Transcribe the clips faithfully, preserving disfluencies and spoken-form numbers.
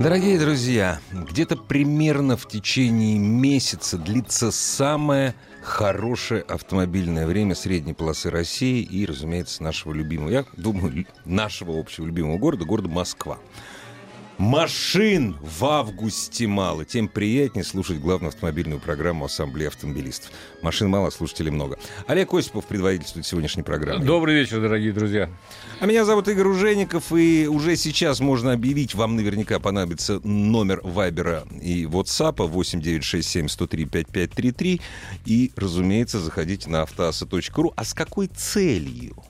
Дорогие друзья, где-то примерно в течение месяца длится самое хорошее автомобильное время средней полосы России и, разумеется, нашего любимого, я думаю, нашего общего любимого города, города Москва. Машин в августе мало. Тем приятнее слушать главную автомобильную программу Ассамблеи автомобилистов. Машин мало, слушателей много. Олег Осипов предводительствует сегодняшней программе. Добрый вечер, дорогие друзья. А меня зовут Игорь Уженников, и уже сейчас можно объявить, вам наверняка понадобится номер Вайбера и WhatsApp восемь девять шесть семь сто три пятьдесят пять тридцать три. И, разумеется, заходите на автоаса.ру. А с какой целью?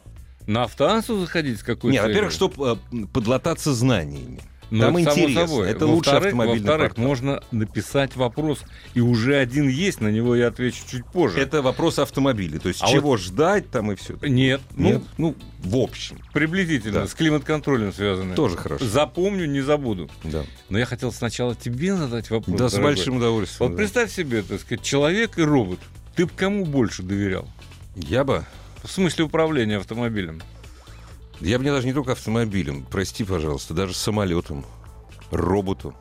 На автоасу заходить с какой Нет, целью? Нет, во-первых, чтобы подлататься знаниями. Но там это интересно, само собой. Это лучший автомобильный портал. Во-вторых, можно написать вопрос, и уже один есть, на него я отвечу чуть позже. Это вопрос автомобиля, то есть а чего вот... ждать там и все. Нет, Нет. Ну, ну, в общем. Приблизительно, да. С климат-контролем связано. Тоже хорошо. Запомню, не забуду. Да. Но я хотел сначала тебе задать вопрос. Да, дорогой. С большим удовольствием. Вот да. Представь себе, так сказать, человек и робот. Ты бы кому больше доверял? Я бы. В смысле управления автомобилем. Я бы не даже не только автомобилем, прости, пожалуйста, даже самолетом, роботу.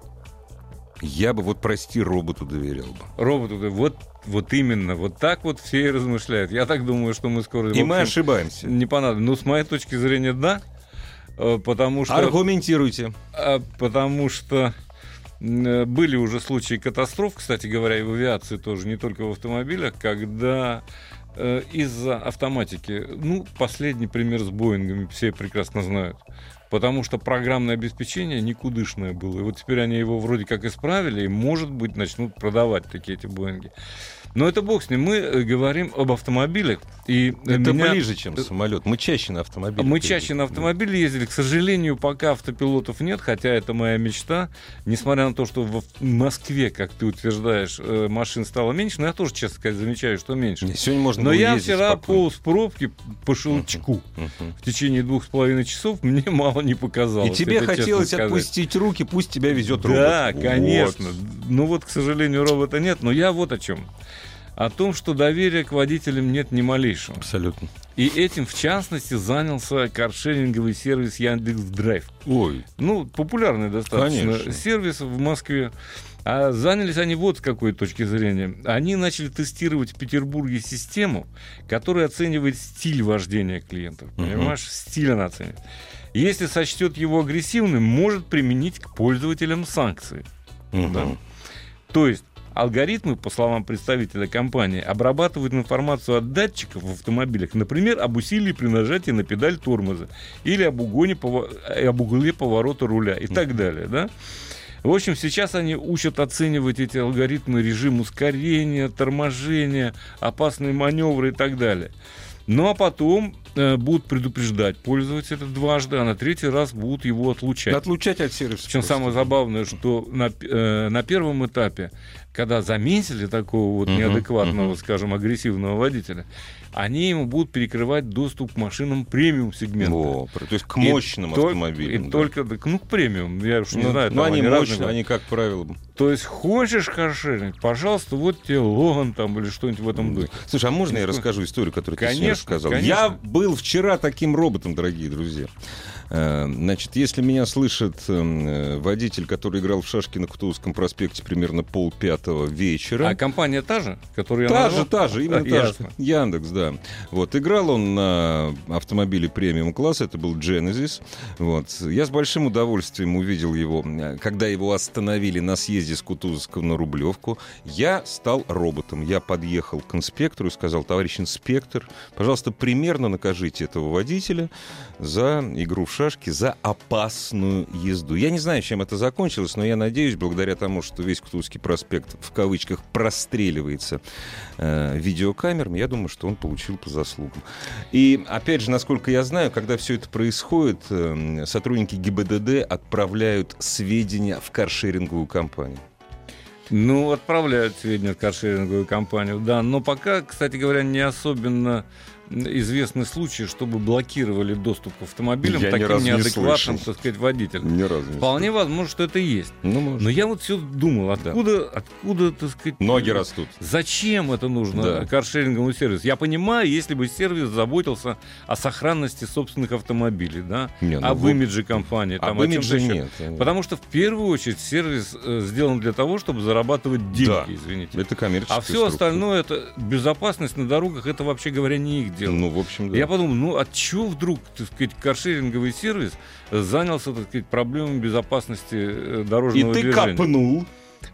Я бы, вот прости, роботу доверял бы. Роботу, вот, вот именно, вот так вот все и размышляют. Я так думаю, что мы скоро... И общем, мы ошибаемся. Не понадобится. Ну, с моей точки зрения, да, потому что... Аргументируйте. Потому что были уже случаи катастроф, кстати говоря, и в авиации тоже, не только в автомобилях, когда... Из-за автоматики. Ну, последний пример с Боингами все прекрасно знают. Потому что программное обеспечение никудышное было. И вот теперь они его вроде как исправили, и, может быть, начнут продавать такие эти Боинги. Но это бог с ним. Мы говорим об автомобилях. И это меня... ближе, чем самолет. Мы чаще на автомобиле. Мы чаще ездили. на автомобиле ездили. К сожалению, пока автопилотов нет, хотя это моя мечта. Несмотря на то, что в Москве, как ты утверждаешь, машин стало меньше, но я тоже, честно сказать, замечаю, что меньше. Нет, сегодня можно но я вчера спокойно. полз пробки по щелчку. Uh-huh, uh-huh. В течение двух с половиной часов мне мало не показалось. И тебе хотелось отпустить руки, пусть тебя везет робот. Да, конечно. Вот. Ну вот, к сожалению, робота нет, но я вот о чем. О том, что доверия к водителям нет ни малейшего. Абсолютно. И этим, в частности, занялся каршеринговый сервис Яндекс.Драйв. Ой. Ну, популярный достаточно Конечно. сервис в Москве. А занялись они вот с какой точки зрения. Они начали тестировать в Петербурге систему, которая оценивает стиль вождения клиентов. Понимаешь? Uh-huh. Стиль она оценит. Если сочтет его агрессивным, может применить к пользователям санкции. Uh-huh. Да? То есть алгоритмы, по словам представителя компании, обрабатывают информацию от датчиков в автомобилях, например, об усилии при нажатии на педаль тормоза или об угоне, об угле поворота руля и так далее, да? В общем, сейчас они учат оценивать эти алгоритмы, режим ускорения, торможения, опасные маневры и так далее. Ну а потом э, будут предупреждать пользователя дважды, а на третий раз будут его отлучать. Отлучать от сервиса. Причем самое забавное, что на, э, на первом этапе, когда заметили такого вот uh-huh, неадекватного, uh-huh. скажем, агрессивного водителя, они ему будут перекрывать доступ к машинам премиум-сегмента. О, то есть к мощным и автомобилям. И да. только ну, к премиум. Я уж не ну, знаю. Ну, они, они мощные, они, как правило... То есть хочешь каршеринг, пожалуйста, вот тебе Логан там или что-нибудь в этом духе. Слушай, а можно я расскажу историю, которую конечно, ты сегодня рассказал? Конечно. Я был вчера таким роботом, дорогие друзья. Значит, если меня слышит водитель, который играл в шашки на Кутузовском проспекте примерно полпятого вечера... А компания та же? Которую та я назвал? же, та же, именно да, та ясно. же. Яндекс, да. Вот, играл он на автомобиле премиум-класса, это был Genesis. Вот. Я с большим удовольствием увидел его, когда его остановили на съезде с Кутузовского на Рублевку. Я стал роботом. Я подъехал к инспектору и сказал: товарищ инспектор, пожалуйста, примерно накажите этого водителя за игру в шашки. За опасную езду. Я не знаю, чем это закончилось, но я надеюсь, благодаря тому, что весь Кутузовский проспект в кавычках простреливается э, видеокамерами, я думаю, что он получил по заслугам. И опять же, насколько я знаю, когда все это происходит, э, сотрудники ГИБДД отправляют сведения в каршеринговую компанию. Ну, отправляют сведения от каршеринговую компанию, да. Но пока, кстати говоря, не особенно известны случаи, чтобы блокировали доступ к автомобилям я таким неадекватным, не так сказать, водителям. Ни разу не Вполне слышал. Возможно, что это и есть. Ну, может. Но я вот все думал, откуда, да. откуда, так сказать... Ноги растут. Зачем это нужно да. каршеринговому сервису? Я понимаю, если бы сервис заботился о сохранности собственных автомобилей, да, не, ну, об вы... имидже компании, там, об имидже нет. Еще. Потому что, в первую очередь, сервис э, сделан для того, чтобы зарабатывать деньги, да. извините. Это коммерческая А все структура. Остальное, это безопасность на дорогах, это, вообще говоря, не их дело. Ну, в общем, да. Я подумал, ну, от чего вдруг, так сказать, каршеринговый сервис занялся, так сказать, проблемами безопасности дорожного движения? И ты копнул.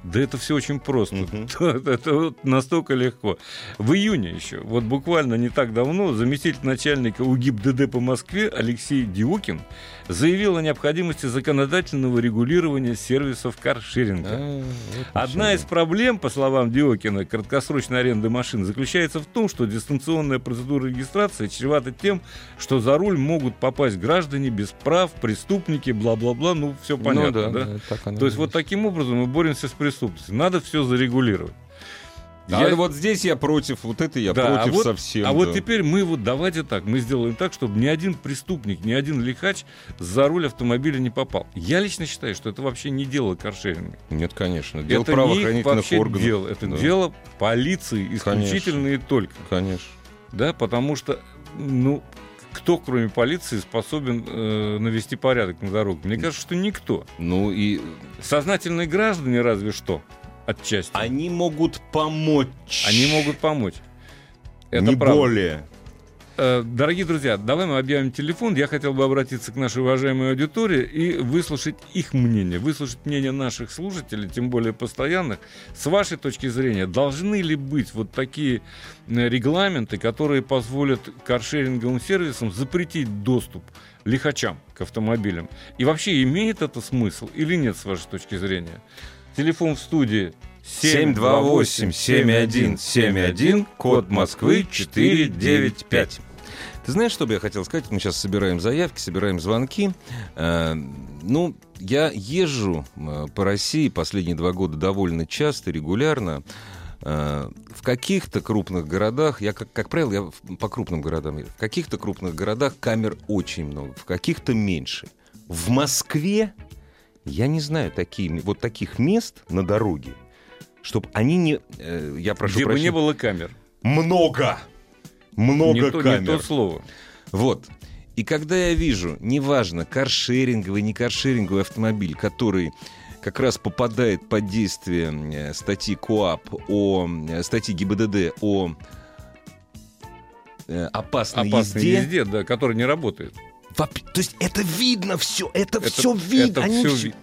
Да это все очень просто. Uh-huh. Это, это вот настолько легко. В июне еще, вот буквально не так давно, заместитель начальника УГИБДД по Москве Алексей Диюкин заявил о необходимости законодательного регулирования сервисов каршеринга. Uh-huh. Одна из проблем, по словам Диюкина, краткосрочной аренды машин заключается в том, что дистанционная процедура регистрации чревата тем, что за руль могут попасть граждане без прав, преступники, бла-бла-бла. Ну, все понятно, ну, да? да? Так оно То есть, есть вот таким образом мы боремся с преступности. Надо все зарегулировать. Я... А вот здесь я против, вот это я да, против а вот, совсем. А да. вот теперь мы вот давайте так, мы сделаем так, чтобы ни один преступник, ни один лихач за руль автомобиля не попал. Я лично считаю, что это вообще не дело каршеринга. Нет, конечно. Дело это правоохранительных не органов. Дело. Это да. дело полиции исключительно и только. Конечно. Да, потому что, ну... Кто, кроме полиции, способен э, навести порядок на дорогу? Мне кажется, что никто. Ну и сознательные граждане, разве что, отчасти. Они могут помочь. Они могут помочь. Это Не правда. более. Э, дорогие друзья, давай мы объявим телефон. Я хотел бы обратиться к нашей уважаемой аудитории и выслушать их мнение. Выслушать мнение наших слушателей, тем более постоянных. С вашей точки зрения, должны ли быть вот такие... регламенты, которые позволят каршеринговым сервисам запретить доступ лихачам к автомобилям? И вообще, имеет это смысл или нет, с вашей точки зрения? Телефон в студии семь два восемь семь один семь один, код Москвы четыреста девяносто пять. Ты знаешь, что бы я хотел сказать? Мы сейчас собираем заявки, собираем звонки. Ну, я езжу по России последние два года довольно часто, регулярно. В каких-то крупных городах, я, как, как правило, я по крупным городам, в каких-то крупных городах камер очень много, в каких-то меньше. В Москве я не знаю такие, вот таких мест на дороге, чтобы они не... Э, я прошу Где прощения, бы не было камер. Много! Много не камер. Не то слово. Вот. И когда я вижу, неважно, каршеринговый, не каршеринговый автомобиль, который... как раз попадает под действие статьи КОАП, о, статьи ГИБДД о опасной, опасной езде, езде да, которая не работает. Во, то есть это видно все, это, это все видно. Это Они... все...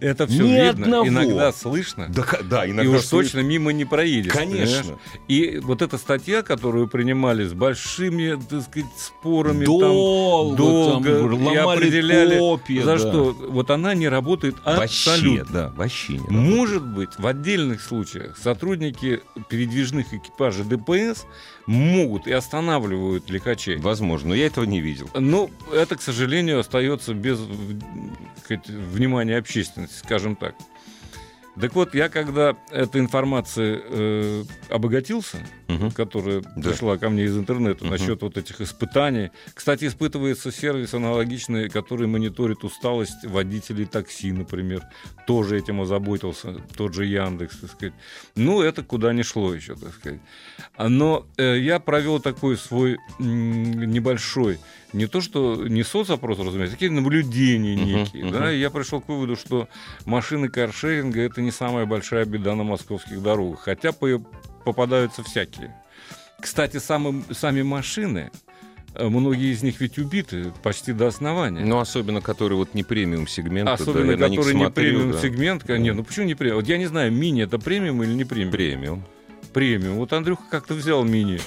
Это все Ни видно, одного. Иногда слышно, да, да, иногда и уж слышно. Точно мимо не проедешь. Конечно. Понимаешь? И вот эта статья, которую принимали с большими, так сказать, спорами, долго, там, долго там, и определяли, копья, за да. что вот она не работает абсолютно. Вообще, да, вообще не работает. Может быть, в отдельных случаях сотрудники передвижных экипажей ДПС могут и останавливают лихачей. Возможно, но я этого не видел. Но это, к сожалению, остается без, сказать, внимания общественности, скажем так. Так вот, я когда этой информацией э, обогатился, угу. которая да. пришла ко мне из интернета, угу. насчет вот этих испытаний. Кстати, испытывается сервис аналогичный, который мониторит усталость водителей такси, например. Тоже этим озаботился, тот же Яндекс, так сказать. Ну, это куда ни шло еще, так сказать. Но э, я провел такой свой м- небольшой, не то что не соцопрос, разумеется, какие-то наблюдения некие. Uh-huh, uh-huh. Да, и я пришел к выводу, что машины каршеринга — это не самая большая беда на московских дорогах, хотя по- попадаются всякие. Кстати, самым, сами машины, многие из них ведь убиты почти до основания. Ну, особенно которые вот не премиум сегмент. Особенно да, которые не премиум да. сегмент. Да. Нет, ну почему не премиум? Вот я не знаю, мини — это премиум или не премиум? Премиум. Премиум. Вот Андрюха как-то взял мини.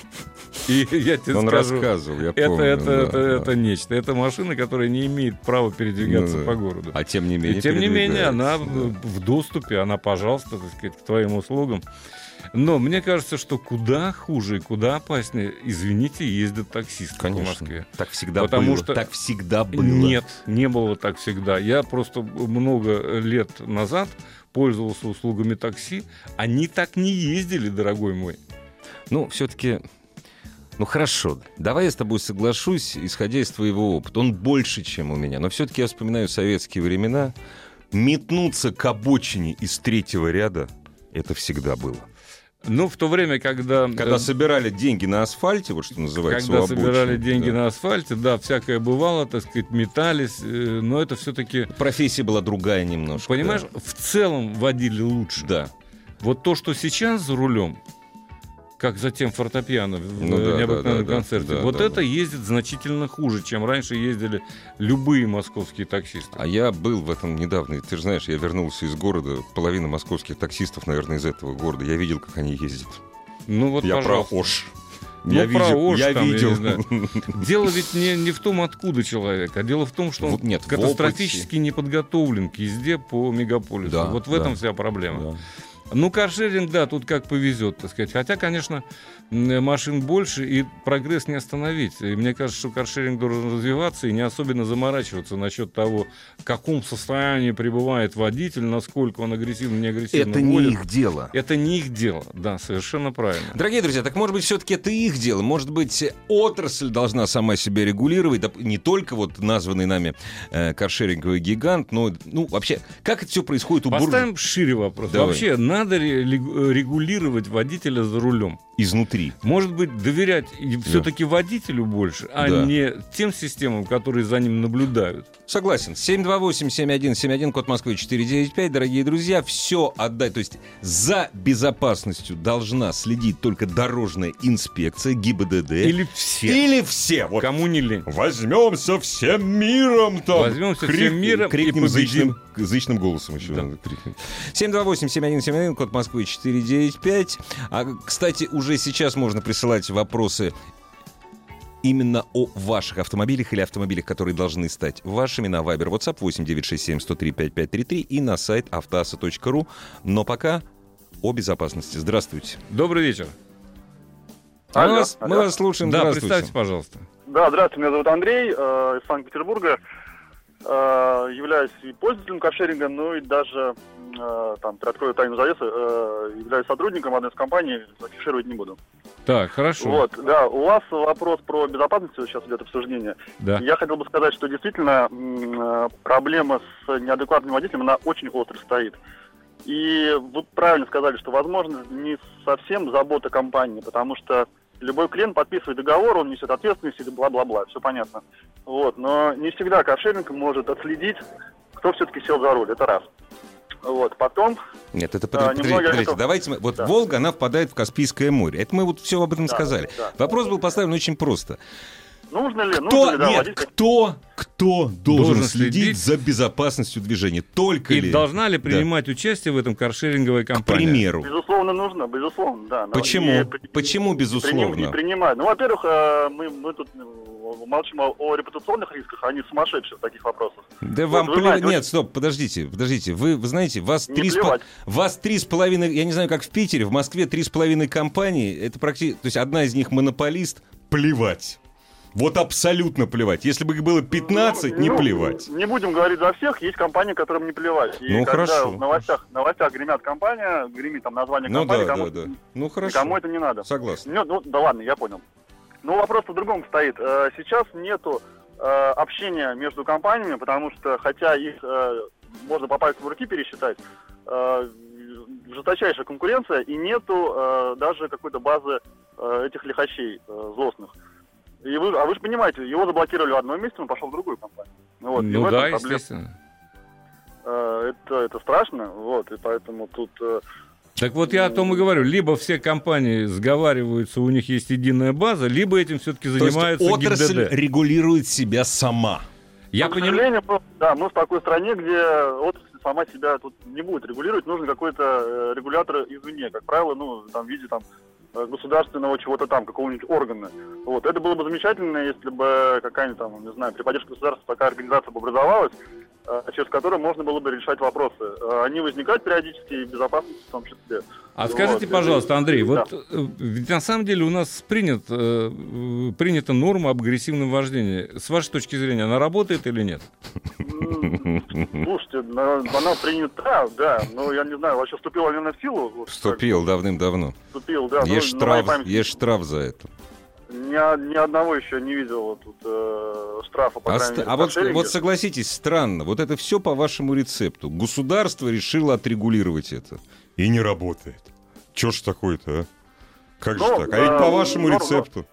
И я тебе Он скажу, рассказывал, я это, помню. Это, да, это, да. это нечто. Это машина, которая не имеет права передвигаться ну, по городу. А тем не менее, и тем не менее она да. в доступе, она, пожалуйста, так сказать, к твоим услугам. Но мне кажется, что куда хуже и куда опаснее, извините, ездят таксисты в Москве. Так всегда Потому было. Что... Так всегда было. Нет, не было так всегда. Я просто много лет назад пользовался услугами такси. Они так не ездили, дорогой мой. Ну, все-таки... Ну хорошо, давай я с тобой соглашусь, исходя из твоего опыта. Он больше, чем у меня. Но все-таки я вспоминаю советские времена. Метнуться к обочине из третьего ряда — это всегда было. Ну, в то время, когда... Когда собирали деньги на асфальте, вот что называется, Когда обочине, собирали деньги да. на асфальте, да, всякое бывало, так сказать, метались, но это все-таки... Профессия была другая немножко. Понимаешь, да. в целом водили лучше. Да. Вот то, что сейчас за рулем... как затем фортепиано в ну, да, необыкновенном да, да, концерте. Да, вот да, это да. ездит значительно хуже, чем раньше ездили любые московские таксисты. А я был в этом недавно. Ты же знаешь, я вернулся из города. Половина московских таксистов, наверное, из этого города. Я видел, как они ездят. Ну, вот, я пожалуйста. про Ош. Ну, я про видел, Ош я там, видел. Я дело ведь не, не в том, откуда человек, а дело в том, что вот он нет, катастрофически не подготовлен к езде по мегаполису. Да, вот в да. этом вся проблема. Да. Ну, каршеринг, да, тут как повезет, так сказать. Хотя, конечно, машин больше, и прогресс не остановить. И мне кажется, что каршеринг должен развиваться и не особенно заморачиваться насчет того, в каком состоянии пребывает водитель, насколько он агрессивно, не агрессивно. Это болен. не их дело. Это не их дело, да, совершенно правильно. Дорогие друзья, так может быть, все-таки это их дело. Может быть, отрасль должна сама себя регулировать. Не только вот названный нами э, каршеринговый гигант, но ну, вообще, как это все происходит у буржуа? Поставим бурж... шире вопрос. Давай. Вообще, на Надо регулировать водителя за рулем. Изнутри. Может быть, доверять да. все-таки водителю больше, а да. не тем системам, которые за ним наблюдают. Согласен. семь два восемь семь один семь один, код Москвы четыре девять пять. Дорогие друзья, все отдать. То есть за безопасностью должна следить только дорожная инспекция, ГИБДД. Или все. Или все. Вот. Кому не лень. Возьмемся всем миром там. Возьмемся Крик... всем миром Крикнем и победим. Зычным голосом еще да. надо крикнуть. семь два восемь семь один семь один. Код Москвы четыре девять пять. А, кстати, уже сейчас можно присылать вопросы именно о ваших автомобилях или автомобилях, которые должны стать вашими, на Viber, WhatsApp восемь девятьсот шестьдесят семь сто три пятьдесят пять тридцать три и на сайт автоаса точка ру. Но пока о безопасности. Здравствуйте. Добрый вечер. Алло, мы вас, алло. Мы вас слушаем. Да, представьте, пожалуйста. Да, здравствуйте. Меня зовут Андрей э, из Санкт-Петербурга. Э, являюсь и пользователем каршеринга, но и даже... Там, приоткрою тайну завесу, являюсь сотрудником одной из компаний, афишировать не буду. Так, хорошо. Вот, да, у вас вопрос про безопасность, сейчас идет обсуждение. Да. Я хотел бы сказать, что действительно проблема с неадекватными водителями, она очень остро стоит. И вы правильно сказали, что, возможно, не совсем забота компании, потому что любой клиент подписывает договор, он несет ответственность и бла-бла-бла, все понятно. Вот, но не всегда каршеринг может отследить, кто все-таки сел за руль, это раз. Вот, потом... Нет, это под... а, подождите, подождите, готов... давайте мы... Вот да. Волга, она впадает в Каспийское море. Это мы вот все об этом да, сказали. Да. Вопрос был поставлен очень просто. Нужно ли... Кто, нужно ли да, нет, водитель... кто, кто должен, должен следить, следить за безопасностью движения? Только и ли... И должна ли принимать да. участие в этом каршеринговая компания? К примеру. Безусловно, нужно, безусловно, да. Почему? И, Почему безусловно? Не принимать. Ну, во-первых, мы, мы тут... Молчим о, о репутационных рисках, они сумасшедшие в таких вопросах. Да вот, вам плевать. Нет, стоп, подождите, подождите. Вы, вы знаете, вас три с половиной, я не знаю, как в Питере, в Москве три с половиной компании, это практически, то есть одна из них монополист, плевать. Вот абсолютно плевать. Если бы их было пятнадцать, ну, не ну, плевать. Не будем говорить за всех, есть компании, которым не плевать. И ну когда хорошо. В новостях, в новостях гремят компания, гремит там название ну, компании, да, кому, да, да. Ну, хорошо. Кому это не надо. Согласен. Ну, ну да ладно, я понял. Но вопрос в другом стоит. Сейчас нету общения между компаниями, потому что, хотя их можно по пальцам руки пересчитать, жесточайшая конкуренция, и нету даже какой-то базы этих лихачей злостных. И вы, а вы же понимаете, его заблокировали в одном месте, он пошел в другую компанию. Вот. Ну да, естественно. Это, это страшно, вот, и поэтому тут... Так вот я о том и говорю. Либо все компании сговариваются, у них есть единая база, либо этим все-таки занимаются ГИБДД. То есть отрасль регулирует себя сама. Я понимаю. Да, мы в такой стране, где отрасль сама себя тут не будет регулировать, нужен какой-то регулятор извне, как правило, ну там в виде там государственного чего-то там, какого-нибудь органа. Вот. Это было бы замечательно, если бы какая-нибудь там, не знаю, при поддержке государства такая организация бы образовалась, через которые можно было бы решать вопросы. Они возникают периодически, и безопасность в том числе. А скажите, вот, пожалуйста, Андрей, да. вот ведь на самом деле у нас принят, принята норма об агрессивном вождении. С вашей точки зрения, она работает или нет? Слушайте, она принята, да, но я не знаю, вообще вступила ли она в силу? Вступил давным-давно. Вступил, да. Есть, ну, штраф, есть штраф за это. Ни, ни одного еще не видел тут э, штрафа по крайней а, мере, а вот, вот согласитесь, странно. Вот это все по вашему рецепту. Государство решило отрегулировать это. И не работает. Че ж такое-то, а? Как Но, же так? А э, ведь по вашему норма, рецепту.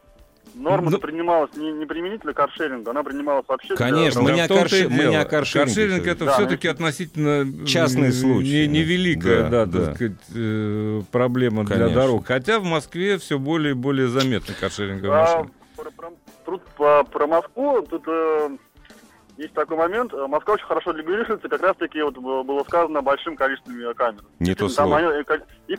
Норма Но... принималась не, не применительно каршеринга, она принималась вообще... Конечно, для... мы, не каршер... мы не о каршеринге. Каршеринг — это да, все-таки они... относительно... частный случай. Невеликая да, да, да. Так сказать, э, проблема Конечно. Для дорог. Хотя в Москве все более и более заметны каршеринговые машины. А, про, про, про, про Москву тут... Э... Есть такой момент. Москва очень хорошо регулируется, как раз-таки вот было сказано большим количеством камер. Не то слово. Их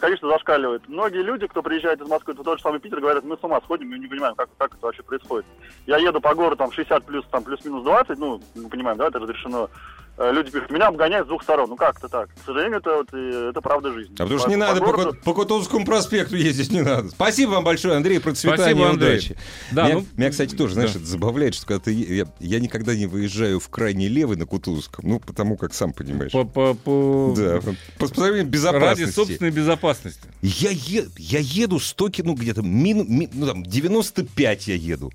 количество зашкаливает. Многие люди, кто приезжает из Москвы в тот же самый Питер, говорят, мы с ума сходим, мы не понимаем, как, как это вообще происходит. Я еду по городу, там, шестьдесят плюс, там, плюс-минус двадцать, ну, мы понимаем, да, это разрешено. Люди пишут, меня обгоняют с двух сторон. Ну, как-то так. К сожалению, это, вот, это правда жизнь. А потому что по, не по надо городу... по, по Кутузовскому проспекту ездить не надо. Спасибо вам большое, Андрей, процветания и удачи. Да, меня, ну... меня, кстати, тоже, знаешь, да. это забавляет, что когда ты... я, я никогда не выезжаю в крайний левый на Кутузовском, ну, потому как, сам понимаешь. По, по, по... Да, по состоянию безопасности. Ради собственной безопасности. Я, е... я еду сто ну, где-то мин... Мин... ну, там, девяносто пять я еду.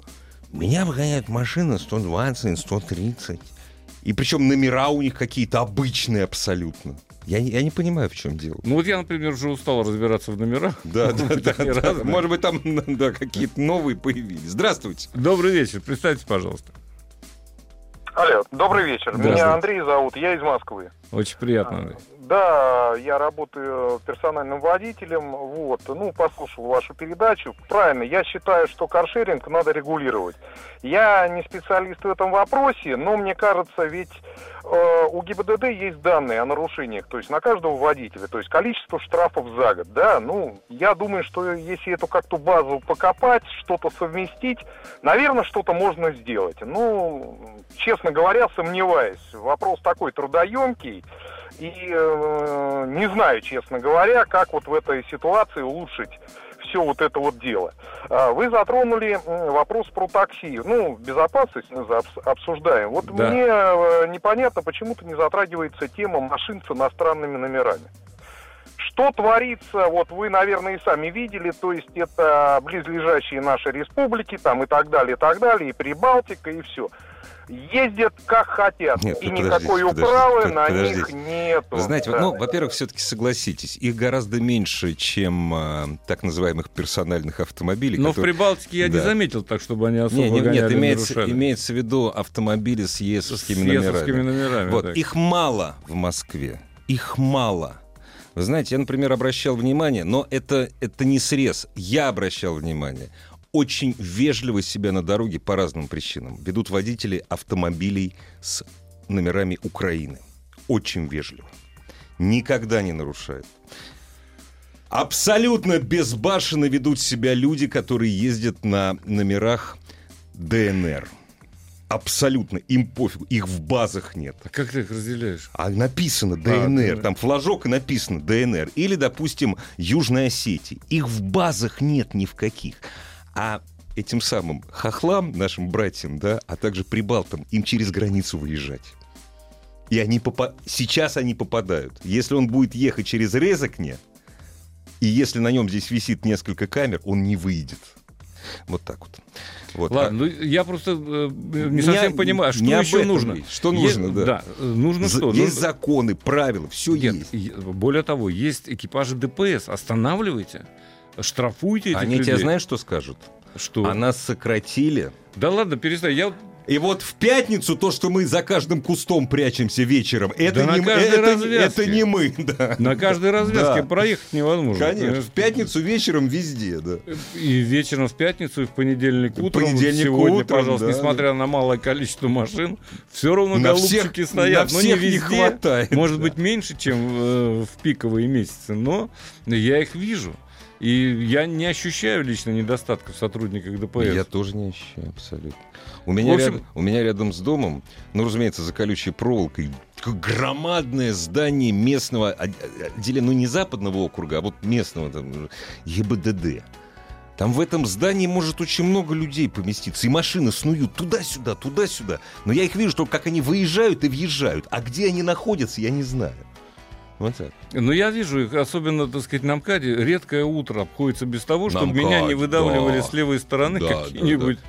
Меня обгоняют машины сто двадцать, сто тридцать. И причем номера у них какие-то обычные абсолютно. Я, я не понимаю, в чем дело. Ну вот я, например, уже устал разбираться в номерах. Да, да, да, да. Может быть, там да, какие-то новые появились. Здравствуйте. Добрый вечер. Представьтесь, пожалуйста. Алло, добрый вечер. Меня Андрей зовут, я из Москвы. Очень приятно, Андрей. Да, я работаю персональным водителем. Вот, ну, послушал вашу передачу. Правильно, я считаю, что каршеринг надо регулировать. Я не специалист в этом вопросе, но мне кажется, ведь э, у ГИБДД есть данные о нарушениях, то есть на каждого водителя, то есть количество штрафов за год, да. Ну, я думаю, что если эту как-то базу покопать, что-то совместить, наверное, что-то можно сделать. Ну, честно говоря, сомневаюсь. Вопрос такой трудоемкий. И э, не знаю, честно говоря, как вот в этой ситуации улучшить все вот это вот дело. Вы затронули вопрос про такси. Ну, безопасность обсуждаем. Вот да. Мне непонятно, почему-то не затрагивается тема машин с иностранными номерами. Что творится, вот вы, наверное, и сами видели, то есть это близлежащие наши республики, там и так далее, и так далее, и Прибалтика, и все. Ездят как хотят, нет, и никакой управы на подождите. них нет. Вы знаете, да. вот, ну, во-первых, все-таки согласитесь, их гораздо меньше, чем э, так называемых персональных автомобилей. Но которые... в Прибалтике я да. не заметил так, чтобы они особо нет, нет, гоняли. Нет, имеется, имеется в виду автомобили с ЕСовскими номерами. номерами вот, их мало в Москве, их мало. Вы знаете, я, например, обращал внимание, но это, это не срез, я обращал внимание. Очень вежливо себя на дороге по разным причинам ведут водители автомобилей с номерами Украины. Очень вежливо. Никогда не нарушают. Абсолютно безбашенно ведут себя люди, которые ездят на номерах ДНР. Абсолютно, им пофигу, их в базах нет. А как ты их разделяешь? А написано ДНР, а, да. там флажок и написано ДНР. Или, допустим, Южная Осетия. Их в базах нет ни в каких. А этим самым хохлам, нашим братьям, да, а также прибалтам, им через границу выезжать. И они попа... сейчас они попадают. Если он будет ехать через Резокне, и если на нем здесь висит несколько камер, он не выйдет. Вот так вот. Вот. Ладно, а... ну, я просто э, не совсем не, понимаю, что еще нужно. Есть. Что нужно, есть, да. да. Нужно За, что? Есть нужно... законы, правила, все Нет, есть. Более того, есть экипажи ДПС. Останавливайте. Штрафуйте этих Они людей. Тебе знаешь, что скажут? Что? А нас сократили. Да ладно, перестань. Я... И вот в пятницу то, что мы за каждым кустом прячемся вечером, это, да не, это, это не мы. Да. На каждой развязке да. проехать невозможно. Конечно, в пятницу вечером везде. Да. И вечером в пятницу, и в понедельник утром. Понедельник сегодня, утром, пожалуйста, да. несмотря на малое количество машин, все равно на голубчики всех, стоят. На но всех не везде, не хватает. Может да. быть, меньше, чем э, в пиковые месяцы, но я их вижу. И я не ощущаю лично недостатков в сотрудниках ДПС. Я тоже не ощущаю, абсолютно. У меня, в общем... ряд, у меня рядом с домом, ну, разумеется, за колючей проволокой такое громадное здание местного отделения, ну не западного округа, а вот местного там, ГИБДД. Там в этом здании может очень много людей поместиться. И машины снуют туда-сюда, туда-сюда. Но я их вижу только, как они выезжают и въезжают. А где они находятся, я не знаю. Вот так. Ну, я вижу их, особенно, так сказать, на МКАДе, редкое утро обходится без того, на чтобы МКАД, меня не выдавливали да. с левой стороны да, какие-нибудь да,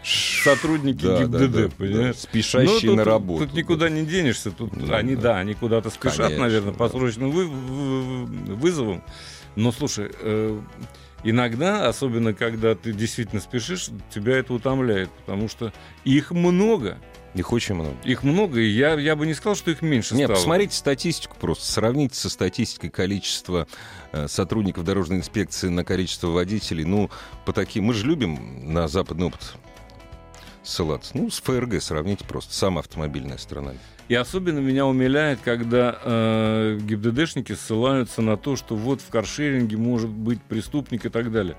да. сотрудники да, ГИБДД, да, да, понимаешь? Да. Спешащие тут, на работу. Тут, тут никуда не денешься. Тут да, они, да. да, они куда-то спешат, конечно, наверное, да. по срочным вы, вызовам. Но, слушай... Э, иногда, особенно когда ты действительно спешишь, тебя это утомляет, потому что их много. Их очень много. Их много, и я, я бы не сказал, что их меньше Нет, стало. Нет, посмотрите статистику просто, сравните со статистикой количество э, сотрудников дорожной инспекции на количество водителей. Ну, по таким, мы же любим на западный опыт ссылаться. Ну, с ФРГ сравните просто, самая автомобильная страна. И особенно меня умиляет, когда э, ГИБДДшники ссылаются на то, что вот в каршеринге может быть преступник и так далее.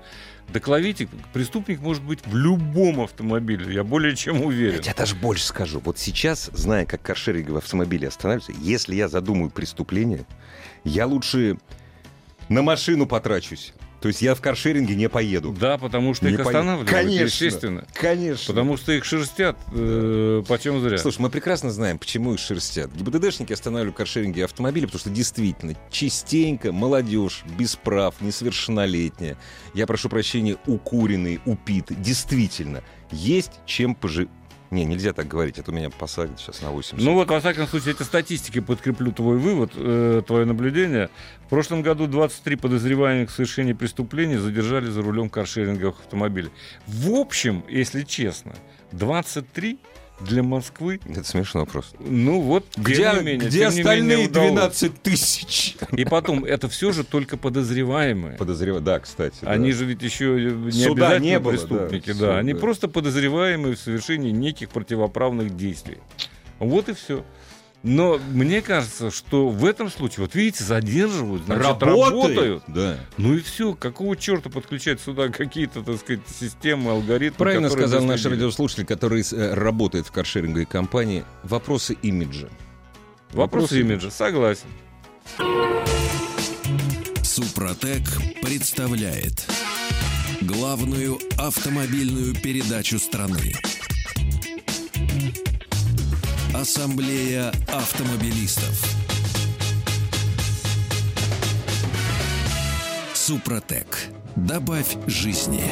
Так ловите, преступник может быть в любом автомобиле, я более чем уверен. Я тебе даже больше скажу. Вот сейчас, зная, как каршеринговые автомобили останавливаются, если я задумаю преступление, я лучше на машину потрачусь. То есть я в каршеринге не поеду. Да, потому что не их по... останавливают, конечно, естественно. Конечно. Потому что их шерстят, э, почем зря. Слушай, мы прекрасно знаем, почему их шерстят. ГИБДДшники останавливают каршеринги и автомобили, потому что действительно частенько молодежь без прав, несовершеннолетняя, я прошу прощения, укуренные, упиты. Действительно, есть чем пожить. Не, нельзя так говорить, это меня посадят сейчас на восемьдесят. Ну вот, во всяком случае, эти статистики подкреплю твой вывод, э, твое наблюдение. В прошлом году двадцать три подозреваемых в совершении преступлений задержали за рулем каршеринговых автомобилей. В общем, если честно, двадцать три для Москвы... Это смешно просто. Ну вот, где, тем не менее, где тем остальные менее двенадцать тысяч? И потом, это все же только подозреваемые. Подозреваемые, да, кстати. Они да. же ведь еще не Суда обязательно не было, преступники. Да, да. Суд, они да. просто подозреваемые в совершении неких противоправных действий. Вот и все. Но мне кажется, что в этом случае, вот видите, задерживают, значит, работают. Да. Ну и все, какого черта подключать сюда какие-то, так сказать, системы, алгоритмы? Правильно сказал доследили. Наш радиослушатель, который работает в каршеринговой компании. Вопросы имиджа. Вопросы, Вопросы имиджа, согласен. Супротек представляет главную автомобильную передачу страны. Ассамблея автомобилистов. Супротек. Добавь жизни.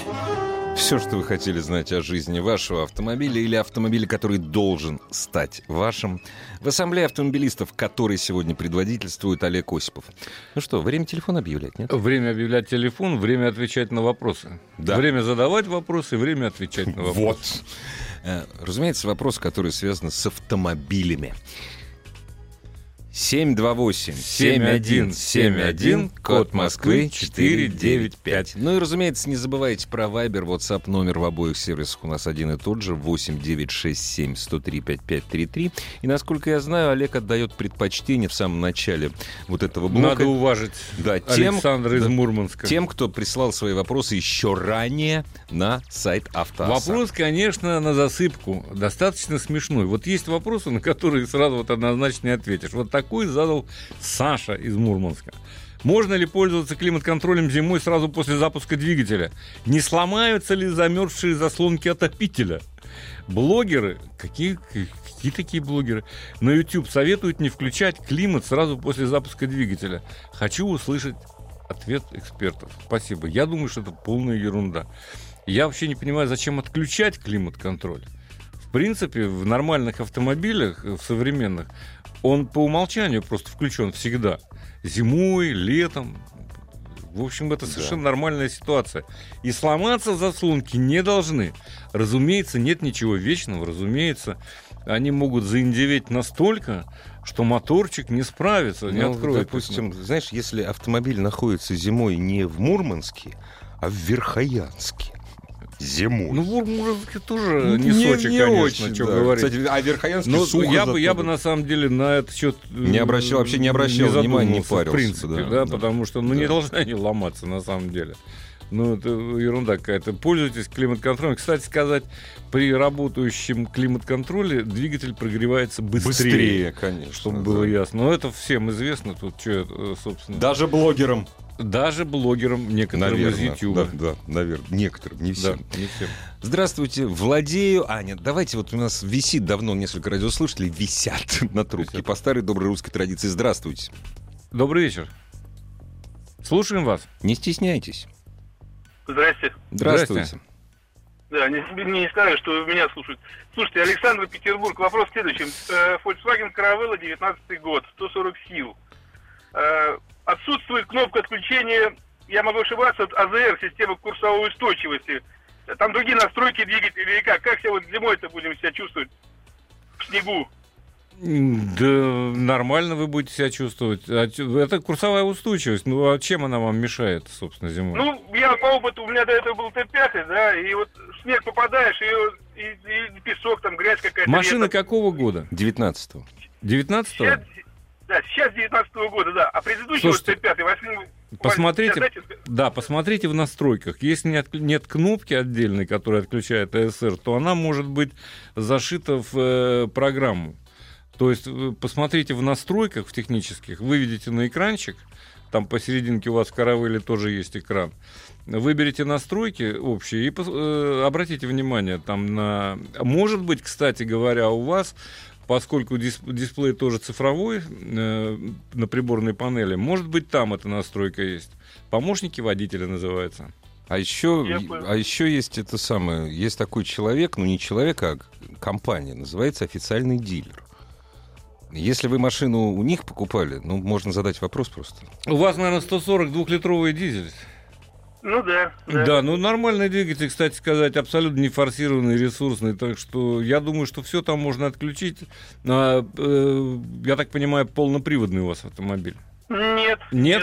Все, что вы хотели знать о жизни вашего автомобиля или автомобиля, который должен стать вашим, в Ассамблее автомобилистов, которой сегодня предводительствует Олег Осипов. Ну что, время телефон объявлять, нет? Время объявлять телефон, время отвечать на вопросы. Да. Время задавать вопросы, время отвечать на вопросы. Вот. Разумеется, вопрос, который связан с автомобилями. семь два восемь семь один семь один, код Москвы четыре девять пять. Ну и, разумеется, не забывайте про Viber, WhatsApp, номер в обоих сервисах у нас один и тот же, восемь девять шесть семь сто три пять пять три три. И, насколько я знаю, Олег отдает предпочтение в самом начале вот этого блока. Надо уважить да, тем, Александра из да, Мурманска. Тем, кто прислал свои вопросы еще ранее на сайт автоаса. Вопрос, конечно, на засыпку. Достаточно смешной. Вот есть вопросы, на которые сразу вот однозначно не ответишь. Вот так. Такой задал Саша из Мурманска. Можно ли пользоваться климат-контролем зимой сразу после запуска двигателя? Не сломаются ли замерзшие заслонки отопителя? Блогеры, какие, какие такие блогеры, на YouTube советуют не включать климат сразу после запуска двигателя. Хочу услышать ответ экспертов. Спасибо. Я думаю, что это полная ерунда. Я вообще не понимаю, зачем отключать климат-контроль. В принципе, в нормальных автомобилях, в современных, он по умолчанию просто включен всегда. Зимой, летом. В общем, это совершенно да. нормальная ситуация. И сломаться заслонки не должны. Разумеется, нет ничего вечного. Разумеется, они могут заиндеветь настолько, что моторчик не справится, не ну, откроет. Допустим, знаешь, если автомобиль находится зимой не в Мурманске, а в Верхоянске. Зимой. Ну, Мурманске тоже не, не Сочи, не конечно, очень, что да. говорить. Кстати, а Верхоянске сухо. Я бы, я бы, на самом деле, на этот счет... Не обращал, вообще не обращал внимания, не парился. В принципе, да, да, да, потому что ну, да. не должны они ломаться, на самом деле. Ну, это ерунда какая-то. Пользуйтесь климат-контролем. Кстати сказать, при работающем климат-контроле двигатель прогревается быстрее. Быстрее, конечно. Чтобы да. было ясно. Но это всем известно. Тут что, собственно... Даже блогерам. Даже блогерам, некоторым, наверное, из Ютьюба. Да, да, наверное, некоторым, не всем. Да, не всем. Здравствуйте, владею... А, нет, давайте, вот у нас висит давно, несколько радиослушателей висят на трубке висят. По старой доброй русской традиции. Здравствуйте. Добрый вечер. Слушаем вас. Не стесняйтесь. Здрасте. Здравствуйте. Да, не, не знаю, что меня слушают. Слушайте, Александр, Петербург, вопрос в следующем. Volkswagen Caravelle, девятнадцатый год, сто сорок сил. Отсутствует кнопка отключения, я могу ошибаться, от АЗР, системы курсовой устойчивости. Там другие настройки двигателя или как? Как себя вот зимой-то будем себя чувствовать в снегу? Да нормально вы будете себя чувствовать. Это курсовая устойчивость. Ну, а чем она вам мешает, собственно, зимой? Ну, я по опыту, у меня до этого был Т пять, да, и вот в снег попадаешь, и, и, и песок, там грязь какая-то. Машина летом. Какого года? девятнадцатого. девятнадцатого? Сейчас, да, сейчас девятнадцатого года, да. А предыдущий вот Т пять, восьмой... Посмотрите, дайте... да, посмотрите в настройках. Если не отк... нет кнопки отдельной, которая отключает АСР, то она может быть зашита в э, программу. То есть посмотрите в настройках, в технических, выведите на экранчик, там посерединке у вас в Caravelle тоже есть экран, выберите настройки общие и э, обратите внимание там на... Может быть, кстати говоря, у вас, поскольку дисп- дисплей тоже цифровой э, на приборной панели, может быть, там эта настройка есть. Помощники водителя называется. А еще, а еще есть это самое, есть такой человек, ну не человек, а компания, называется официальный дилер. Если вы машину у них покупали, ну, можно задать вопрос просто. У вас, наверное, сто сорок двухлитровый дизель. Ну да, да. Да, ну нормальный двигатель, кстати сказать, абсолютно не форсированный, ресурсный. Так что я думаю, что все там можно отключить. А, э, я так понимаю, полноприводный у вас автомобиль? Нет. Нет?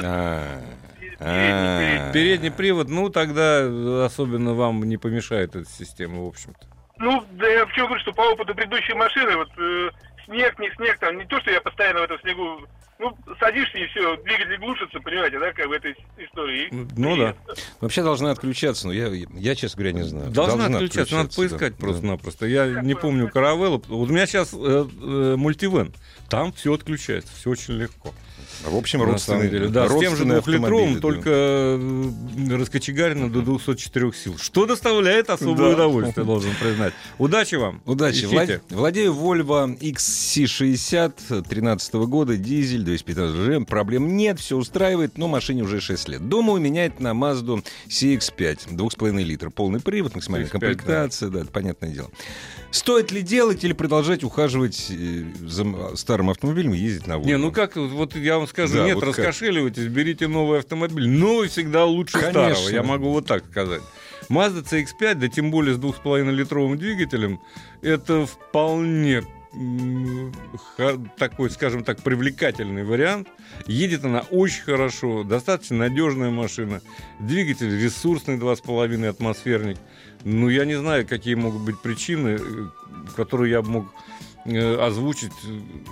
Передний, передний привод, ну тогда особенно вам не помешает эта система, в общем-то. Ну, да я в чем говорю, что по опыту предыдущей машины, вот... Э... Снег, не снег, там не то, что я постоянно в этом снегу. Ну, садишься и все, двигатель глушится, понимаете, да, как в этой истории. Ну и... да. Вообще должна отключаться, но я, я, честно говоря, не знаю. Должна, должна отключаться, надо поискать да, просто-напросто. Да. Я как не помню Caravelle. Вот у меня сейчас мультивэн. Там все отключается, все очень легко. В общем, родственные, деле, да, родственные с тем же двухлитровым, да. Только раскочегарено до двухсот четырёх сил. Что доставляет особое да. удовольствие, должен признать. Удачи вам. Удачи. Влад... Владею Volvo икс си шестьдесят тринадцатого года, дизель, двести пятнадцать джи эм. Проблем нет, все устраивает, но машине уже шесть лет. Думаю менять на Mazda си икс пять, два с половиной литра. Полный привод, максимальная комплектация, да. да, это понятное дело. Стоит ли делать или продолжать ухаживать за старым автомобилем и ездить на Volvo? Не, ну как, вот я вам скажу, да, нет, вот раскошеливайтесь, как? Берите новый автомобиль. Новый всегда лучше Конечно. старого, я могу вот так сказать. Mazda си икс пять, да тем более с двух с половиной литровым двигателем, это вполне такой, скажем так, привлекательный вариант. Едет она очень хорошо, достаточно надежная машина. Двигатель ресурсный, два с половиной атмосферник. Ну, я не знаю, какие могут быть причины, которые я мог озвучить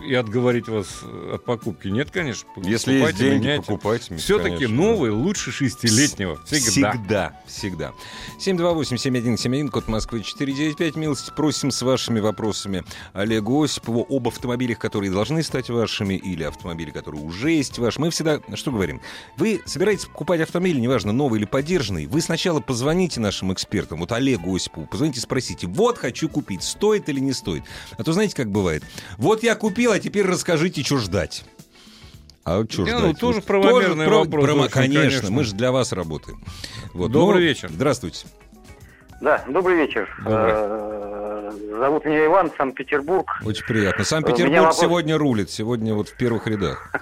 и отговорить вас от покупки. Нет, конечно. Если есть деньги, меняйте. Покупайте. Все-таки новый да. лучше шестилетнего. Всегда. Всегда. Всегда. семь два восемь семь один семь один, код Москвы четыре девять пять. Милости просим с вашими вопросами Олегу Осипову об автомобилях, которые должны стать вашими, или автомобили, которые уже есть ваши. Мы всегда, что говорим? Вы собираетесь покупать автомобиль, неважно, новый или подержанный, вы сначала позвоните нашим экспертам, вот Олегу Осипову, позвоните, спросите, вот хочу купить, стоит или не стоит. А то, знаете, как бывает. Вот я купил, а теперь расскажите, что ждать. А вот что ждать? Ну, тоже вот правомерный тоже вопрос. Промо... Очень, конечно, конечно, мы же для вас работаем. Вот. Добрый Но... вечер. Здравствуйте. Да, добрый вечер. Добрый. Зовут меня Иван, Санкт-Петербург. Очень приятно. Санкт-Петербург вопрос... сегодня рулит, сегодня вот в первых рядах.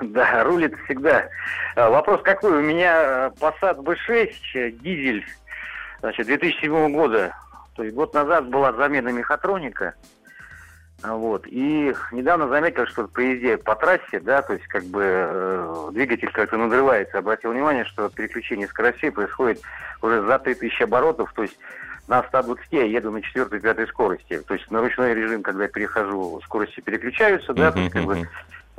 Да, рулит всегда. Вопрос какой? У меня Passat бэ шесть, дизель, значит, две тысячи седьмого года. То есть год назад была замена мехатроника. Вот. И недавно заметил, что при езде по трассе, да, то есть как бы э, двигатель как-то надрывается. Обратил внимание, что переключение скоростей происходит уже за три тысячи оборотов, то есть на ста двадцати я еду на четвёртой-пятой скорости. То есть на ручной режим, когда я перехожу, скорости переключаются, да, то есть как бы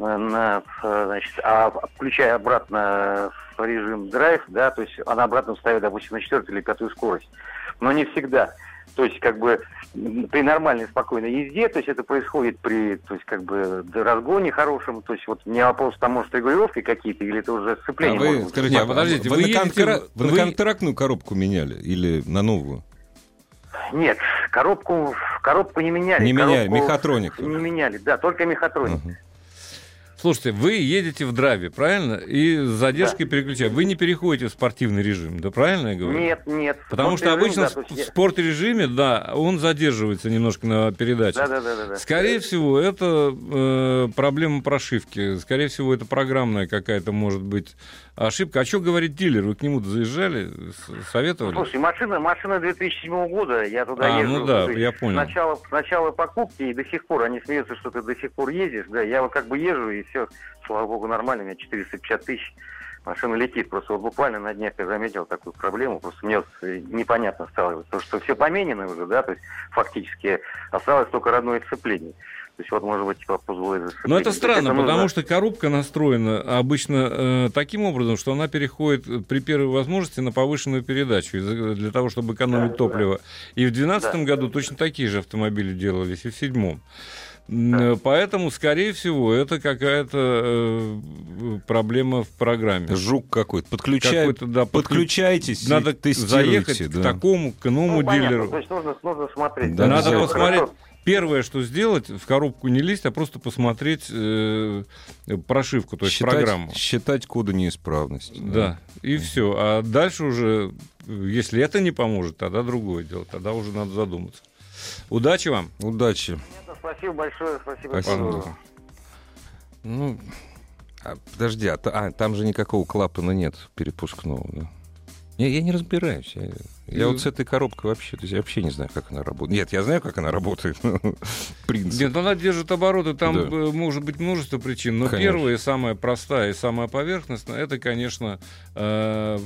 на, значит, а включая обратно режим драйв, да, то есть она обратно ставит, допустим, на четвертую или пятую скорость. Но не всегда. То есть, как бы, при нормальной, спокойной езде, то есть, это происходит при, то есть, как бы, разгоне хорошем, то есть, вот, не вопрос, там, может, регулировки какие-то, или это уже сцепление. А вы, скажите, а, подождите, вы, вы, едете, на контра... вы... вы на контрактную коробку меняли или на новую? Нет, коробку, коробку не меняли. Не меняли, мехатроник. Не меняли, да, только мехатроник. Uh-huh. Слушайте, вы едете в драйве, правильно? И с задержкой, да, переключаете. Вы не переходите в спортивный режим, да, правильно я говорю? Нет, нет. Потому что обычно, да, в спорт-режиме, да, он задерживается немножко на передаче. Да, да, да, да. Скорее всего, это э, проблема прошивки. Скорее всего, это программная какая-то, может быть, ошибка. А что говорит дилер? Вы к нему-то заезжали, советовали? Слушай, машина, машина две тысячи седьмого года, я туда а, езжу. Ну да, я понял. Начало, начало покупки, и до сих пор они смеются, что ты до сих пор ездишь. Да, я вот как бы езжу, и все, слава богу, нормально, у меня четыреста пятьдесят тысяч, машина летит. Просто вот буквально на днях я заметил такую проблему, просто мне вот непонятно стало, потому что все поменено уже, да, то есть фактически осталось только родное сцепление. То есть вот, может быть, вопрос был из-за сцепления. Но это странно, это потому что коробка настроена обычно э, таким образом, что она переходит при первой возможности на повышенную передачу для того, чтобы экономить, да, топливо. Да. И в две тысячи двенадцатом да. году точно такие же автомобили делались, и в две тысячи седьмом. Да. Поэтому, скорее всего, это какая-то э, проблема в программе. Жук какой-то. Подключай, какой-то, да, подключайтесь. Надо заехать, да, к такому, к новому, ну, дилеру. То есть нужно, нужно смотреть. Да, надо посмотреть. Хорошо. Первое, что сделать, в коробку не лезть, а просто посмотреть э, прошивку, то есть считать, программу. Считать коды неисправности. Да, да. И да. все. А дальше уже, если это не поможет, тогда другое дело. Тогда уже надо задуматься. Удачи вам. Удачи. Нет, спасибо большое. Спасибо. Спасибо. Ну, а, подожди, а, а там же никакого клапана нет перепускного. Да? Я, я не разбираюсь. Я, я И... вот с этой коробкой вообще, то есть я вообще не знаю, как она работает. Нет, я знаю, как она работает. Принцип. Нет, она держит обороты. Там, да, может быть множество причин. Но конечно, первая, самая простая и самая поверхностная, это, конечно, э-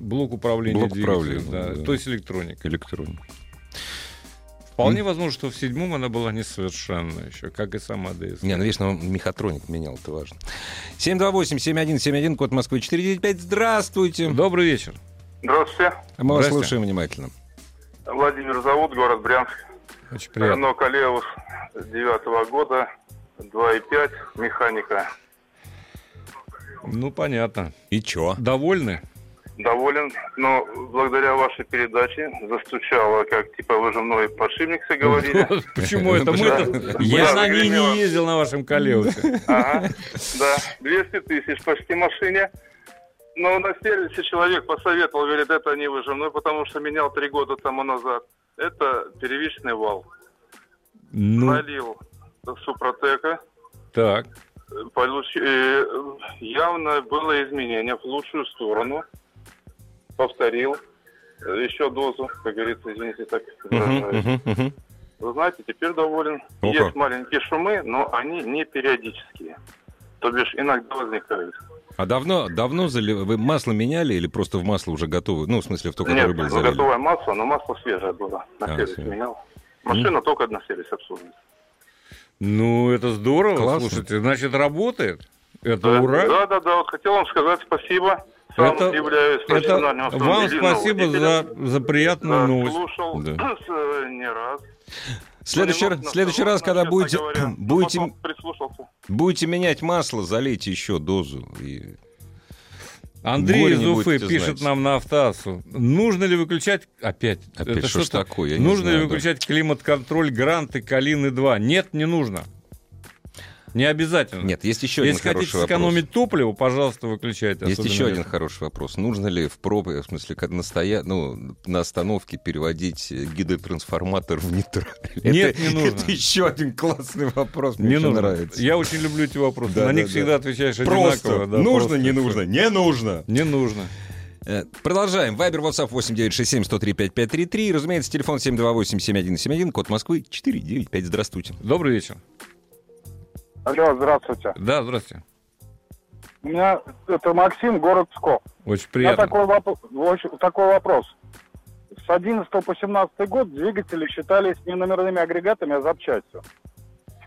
блок управления блок двигателем. Управления, да, да. То есть электроника. Электроника. Вполне возможно, что в седьмом она была несовершенна еще, как и сама ДСГ. Не, ну видишь, но мехатроник менял, это важно. семь два восемь семь один семь один, код Москвы четыре девять пять. Здравствуйте. Добрый вечер. Здравствуйте. Мы вас слушаем внимательно. Владимир зовут, город Брянск. Очень приятно. Рено Калеус девятого года, два и пять, механика. Ну, понятно. И чё? Довольны? Доволен, но благодаря вашей передаче застучало, как типа выжимной подшипник, все говорили. Почему это мы? Я на ней не ездил, на вашем колеусе. Ага, да, двести тысяч почти машине. Но на сервисе человек посоветовал, говорит, это не выжимной, потому что менял три года тому назад. Это первичный вал. Налил Супротека. Так. Явно было изменение в лучшую сторону. Повторил еще дозу, как говорится, извините, так выражаюсь. Uh-huh, uh-huh, uh-huh. Вы знаете, теперь доволен. Uh-huh. Есть маленькие шумы, но они не периодические. То бишь иногда возникают. А давно, давно зали... вы масло меняли или просто в масло уже готовое? Ну, в смысле, в только рыбу залили? Нет, готовое масло, но масло свежее было. На а, сервис свежее. Менял. Машина mm. только на сервис обслуживается. Ну, это здорово. Классно. Слушайте, значит, работает. Это да, ура. Да, да, да. Вот хотел вам сказать спасибо. Сам это, являюсь профессиональным автомобилистом. Вам спасибо за, за приятную, да, новость. Слушал, да, не раз. Следующий, раз, следующий раз, когда будете, будете, будете менять масло, залейте еще дозу. И... Андрей из Уфы пишет нам на автоасу. Нужно ли выключать... Опять. Опять это что-то такое. Нужно знаю, ли выключать, да, климат-контроль Гранты Калины два? Нет, не нужно. Не обязательно. Нет, есть еще один хороший вопрос. Если хотите сэкономить топливо, пожалуйста, выключайте. Есть еще один хороший вопрос. Нужно ли в пробе, в смысле, как на, стоя... ну, на остановке переводить гидротрансформатор в нейтраль? Нет, это, не нужно. Это еще один классный вопрос. Мне очень нравится. Я очень люблю эти вопросы. Да, на да, них да. всегда отвечаешь просто одинаково. Да, нужно, просто не нужно. Не нужно. Не нужно. Продолжаем. Вайбер, WhatsApp восемь девятьсот шестьдесят семь сто три пятьдесят пять тридцать три. Разумеется, телефон семь два восемь семь один семь один, код Москвы четыре девять пять. Здравствуйте. Добрый вечер. Алло, здравствуйте. Да, здравствуйте. У меня это Максим, город Псков. Очень приятно. У меня такой, воп... такой вопрос. С одиннадцатого по семнадцатый год двигатели считались не номерными агрегатами, а запчастью.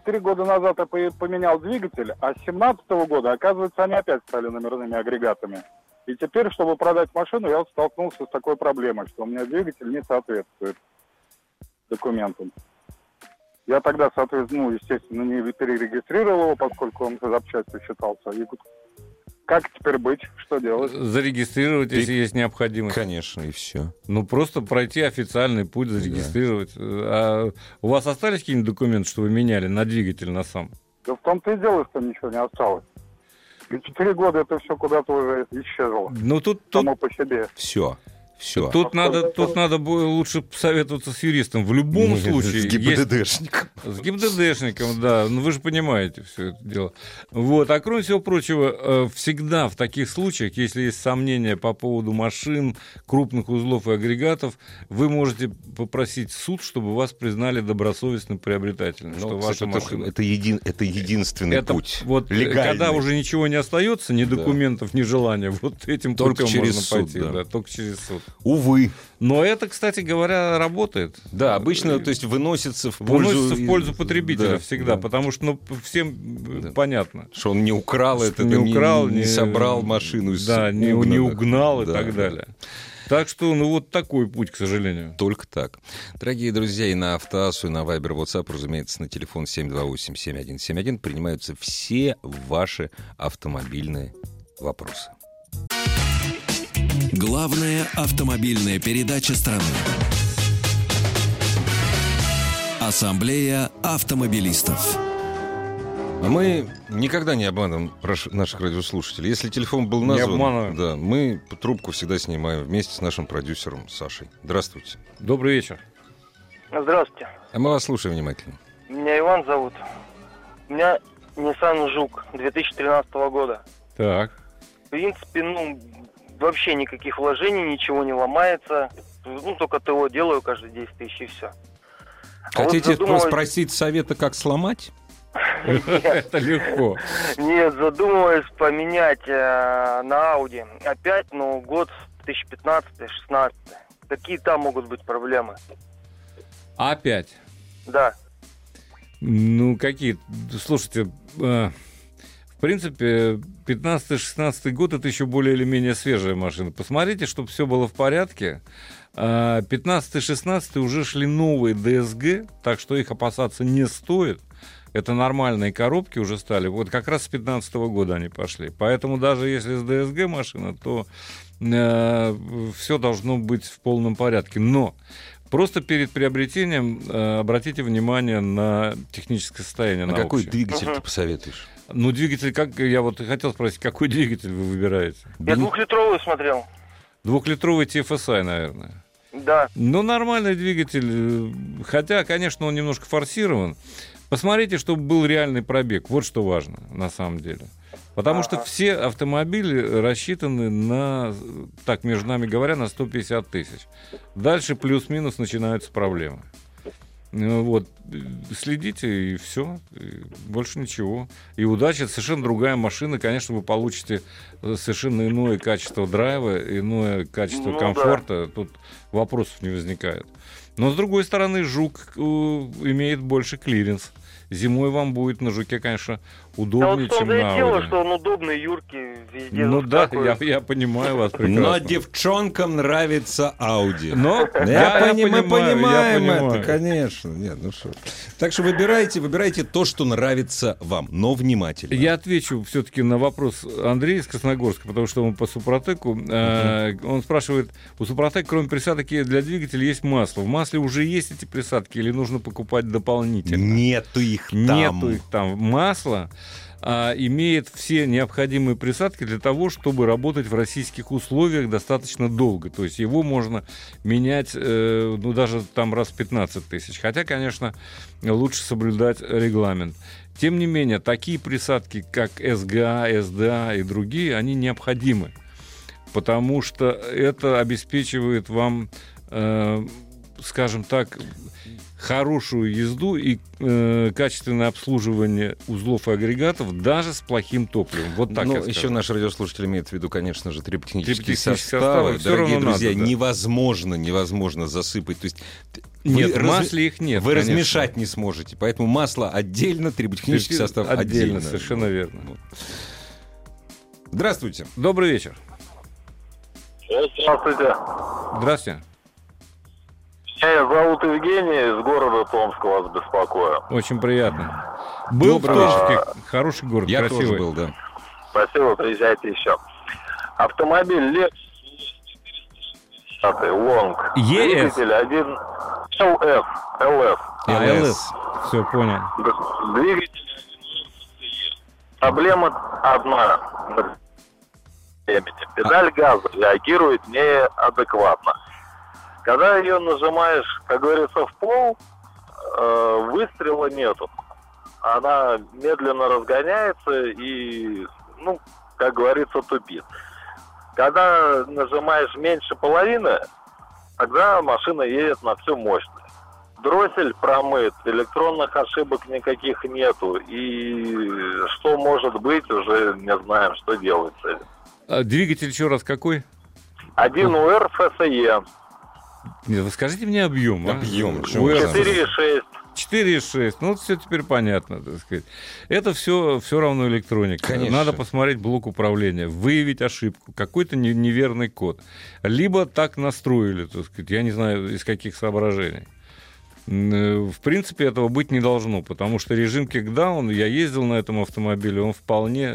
четыре года назад я поменял двигатель, а с семнадцатого года, оказывается, они опять стали номерными агрегатами. И теперь, чтобы продать машину, я вот столкнулся с такой проблемой, что у меня двигатель не соответствует документам. Я тогда, соответственно, ну, естественно, не перерегистрировал его, поскольку он запчастью считался. И как теперь быть? Что делать? Зарегистрировать, если и... есть необходимость. Конечно, и все. Ну, просто пройти официальный путь, зарегистрировать. Да. А у вас остались какие-нибудь документы, что вы меняли на двигатель, на сам? Да в том-то и дело, что ничего не осталось. И четыре года это все куда-то уже исчезло. Ну, тут... Само тут... по себе. Все. Все. Тут а надо, тут это... надо лучше посоветоваться с юристом. В любом ну, случае. С ГИБДДшником. Есть... С ГИБДДшником, да. Ну, вы же понимаете все это дело. Вот. А кроме всего прочего, всегда в таких случаях, если есть сомнения по поводу машин, крупных узлов и агрегатов, вы можете попросить суд, чтобы вас признали добросовестным приобретателем. Но, что ваша машина... это, един... это единственный это путь. Вот, когда уже ничего не остается, ни документов, да. ни желания, вот этим только путем через можно суд, пойти. Да. Да, только через суд. Увы. Но это, кстати говоря, работает. Да, обычно, то есть выносится в пользу, выносится в пользу потребителя, да, всегда, да. потому что ну, всем да. понятно, что он не украл это, не, не украл, не, не собрал машину, да, не, не угнал и да, так далее. Да. Так что, ну, вот такой путь, к сожалению. Только так. Дорогие друзья, и на Автоасу, и на Вайбер, WhatsApp, разумеется, на телефон семь два восемь семь один семь один принимаются все ваши автомобильные вопросы. Главная автомобильная передача страны. Ассамблея автомобилистов. Мы никогда не обманываем наших радиослушателей. Если телефон был назван, да, мы трубку всегда снимаем вместе с нашим продюсером Сашей. Здравствуйте. Добрый вечер. Здравствуйте. А мы вас слушаем внимательно. Меня Иван зовут. У меня Nissan Juke две тысячи тринадцатого года. Так. В принципе, ну... вообще никаких вложений, ничего не ломается. Ну, только ТО делаю каждые десять тысяч, и все. А хотите вот задумываюсь... спросить совета, как сломать? Это легко. Нет, задумываюсь поменять на Audi А пять, но год две тысячи пятнадцатый-шестнадцатый. Какие там могут быть проблемы? А пять? Да. Ну, какие? Слушайте... В принципе, пятнадцатый-шестнадцатый год — это еще более или менее свежая машина. Посмотрите, чтобы все было в порядке. пятнадцатый-шестнадцатый уже шли новые ДСГ, так что их опасаться не стоит. Это нормальные коробки уже стали. Вот как раз с пятнадцатого года они пошли. Поэтому даже если с ДСГ машина, то э, все должно быть в полном порядке. Но просто перед приобретением э, обратите внимание на техническое состояние. А на какой общее. Двигатель uh-huh. ты посоветуешь? Ну, двигатель, как я вот хотел спросить, какой двигатель вы выбираете? Я двухлитровый смотрел. Двухлитровый ти эф эс ай, наверное. Да. Ну, нормальный двигатель, хотя, конечно, он немножко форсирован. Посмотрите, чтобы был реальный пробег. Вот что важно, на самом деле. Потому А-а-а. Что все автомобили рассчитаны на, так между нами говоря, на сто пятьдесят тысяч. Дальше плюс-минус начинаются проблемы. Вот, следите, и все, и больше ничего. И удача, совершенно другая машина. Конечно, вы получите совершенно иное качество драйва, иное качество ну, комфорта. Да. Тут вопросов не возникает. Но, с другой стороны, Жук имеет больше клиренс. Зимой вам будет на Жуке, конечно, удобнее, да вот чем на Ауди. Да вот дело, что он удобный, юркий, везде. Ну да, я, я понимаю вас прекрасно. Но девчонкам нравится Ауди. Но я, я, пони- я понимаю, мы понимаем я понимаю. Это, конечно. Нет, ну что. Так что выбирайте, выбирайте то, что нравится вам, но внимательно. Я отвечу все-таки на вопрос Андрея из Красногорска, потому что он по Супротеку. Угу. Э, он спрашивает, у Супротека, кроме присадок для двигателя, есть масло. В масле уже есть эти присадки или нужно покупать дополнительно? Нету их там. Нету их там. Масло а, имеет все необходимые присадки для того, чтобы работать в российских условиях достаточно долго. То есть его можно менять э, ну, даже там раз в пятнадцать тысяч. Хотя, конечно, лучше соблюдать регламент. Тем не менее, такие присадки, как СГА, СДА и другие, они необходимы. Потому что это обеспечивает вам, э, скажем так... хорошую езду и э, качественное обслуживание узлов и агрегатов даже с плохим топливом. Вот так. Ну, еще наш радиослушатель имеет в виду, конечно же, триботехнические составы. составы. Дорогие друзья, надо, да. невозможно, невозможно засыпать. То есть нет, в масле раз... их нет. Вы конечно. размешать не сможете. Поэтому масло отдельно, триботехнический состав отдельно. отдельно. Совершенно верно. Вот. Здравствуйте. Добрый вечер. Здравствуйте. Здравствуйте. Меня зовут Евгений, из города Томска вас беспокою. Очень приятно. Был в Томске, хороший город, я красивый. Я тоже был, да. Спасибо, приезжайте еще. Автомобиль Lexus Long. ЕС? Двигатель ЛС. Все, понял. Двигатель. Проблема одна. Педаль газа реагирует неадекватно. Когда ее нажимаешь, как говорится, в пол, э, выстрела нету. Она медленно разгоняется и, ну, как говорится, тупит. Когда нажимаешь меньше половины, тогда машина едет на всю мощность. Дроссель промыт, электронных ошибок никаких нету. И что может быть, уже не знаем, что делать. А двигатель еще раз какой? один У Р Ф С Е. Нет, вы скажите мне объем. Объем. А? четыре и шесть. четыре и шесть. Ну, все теперь понятно, так сказать. Это все, все равно электроника. Конечно. Надо посмотреть блок управления, выявить ошибку, какой-то неверный код. Либо так настроили, так сказать, я не знаю, из каких соображений. В принципе, этого быть не должно, потому что режим кикдаун, я ездил на этом автомобиле, он вполне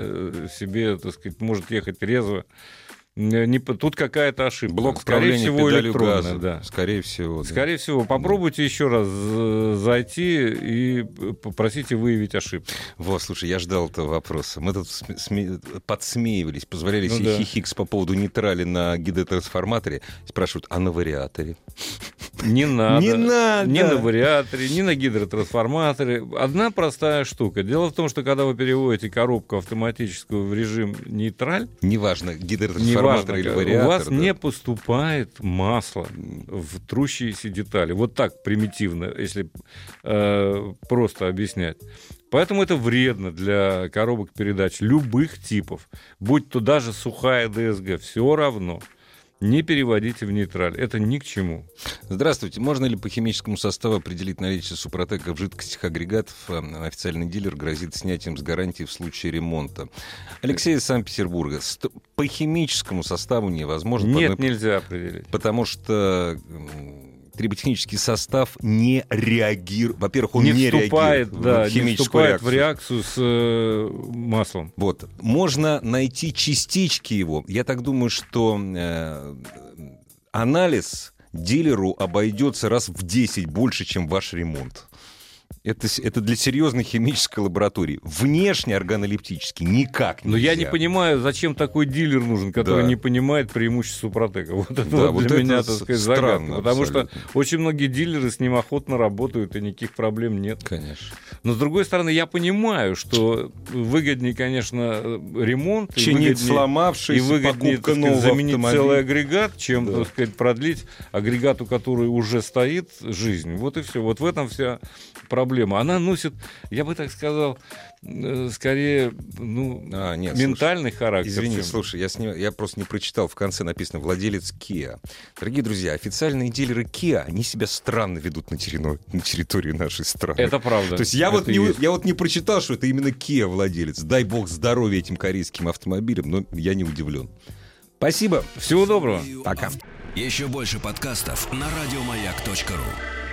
себе, так сказать, может ехать резво. Не, тут какая-то ошибка. Блок управления педалью газа, да. Скорее всего. Да. Скорее всего. Попробуйте да. еще раз зайти и попросите выявить ошибку. Вот, слушай, я ждал этого вопроса. Мы тут сме- подсмеивались, позволяли ну, себе да. хихикс по поводу нейтрали на гидротрансформаторе. Спрашивают, а на вариаторе? Не надо. Не надо. Ни на вариаторе, ни на гидротрансформаторе. Одна простая штука. Дело в том, что когда вы переводите коробку автоматическую в режим нейтраль... Неважно, гидротрансформатор. Важно, у вас да. не поступает масло в трущиеся детали. Вот так примитивно, если э, просто объяснять. Поэтому это вредно для коробок передач любых типов. Будь то даже сухая ДСГ, все равно. Не переводите в нейтраль. Это ни к чему. Здравствуйте. Можно ли по химическому составу определить наличие супротека в жидкостях агрегатов? Официальный дилер грозит снятием с гарантии в случае ремонта. Алексей из Санкт-Петербурга. По химическому составу невозможно. Нет, потому... нельзя определить. Потому что... триботехнический состав не реагирует. Во-первых, он не, не вступает, реагирует да, в химическую не вступает реакцию. в реакцию с э, маслом. Вот. Можно найти частички его. Я так думаю, что э, анализ дилеру обойдется раз в десять больше, чем ваш ремонт. Это, это для серьезной химической лаборатории. Внешне органолептически никак нельзя. Но я не понимаю, зачем такой дилер нужен, который да. не понимает преимуществ супротека. Вот это да, вот вот для это меня, так сказать, странно, загадка. Потому абсолютно. Что очень многие дилеры с ним охотно работают, и никаких проблем нет. Конечно. Но, с другой стороны, я понимаю, что выгоднее, конечно, ремонт. Чинить сломавшийся, покупка нового автомобиля. Заменить целый агрегат, чем, да. так сказать, продлить агрегату, который уже стоит, жизнь. Вот и все. Вот в этом вся проблема. Она носит, я бы так сказал, скорее ну, а, нет, ментальный слушай, характер. Извини, чем... слушай, я, с ним, я просто не прочитал, в конце написано «владелец Kia». Дорогие друзья, официальные дилеры Kia, они себя странно ведут на, террино... на территории нашей страны. Это правда. То есть я, это вот не, я вот не прочитал, что это именно Kia владелец. Дай бог здоровья этим корейским автомобилям, но я не удивлен. Спасибо. Всего доброго. Пока. Еще больше подкастов на радиомаяк точка ру.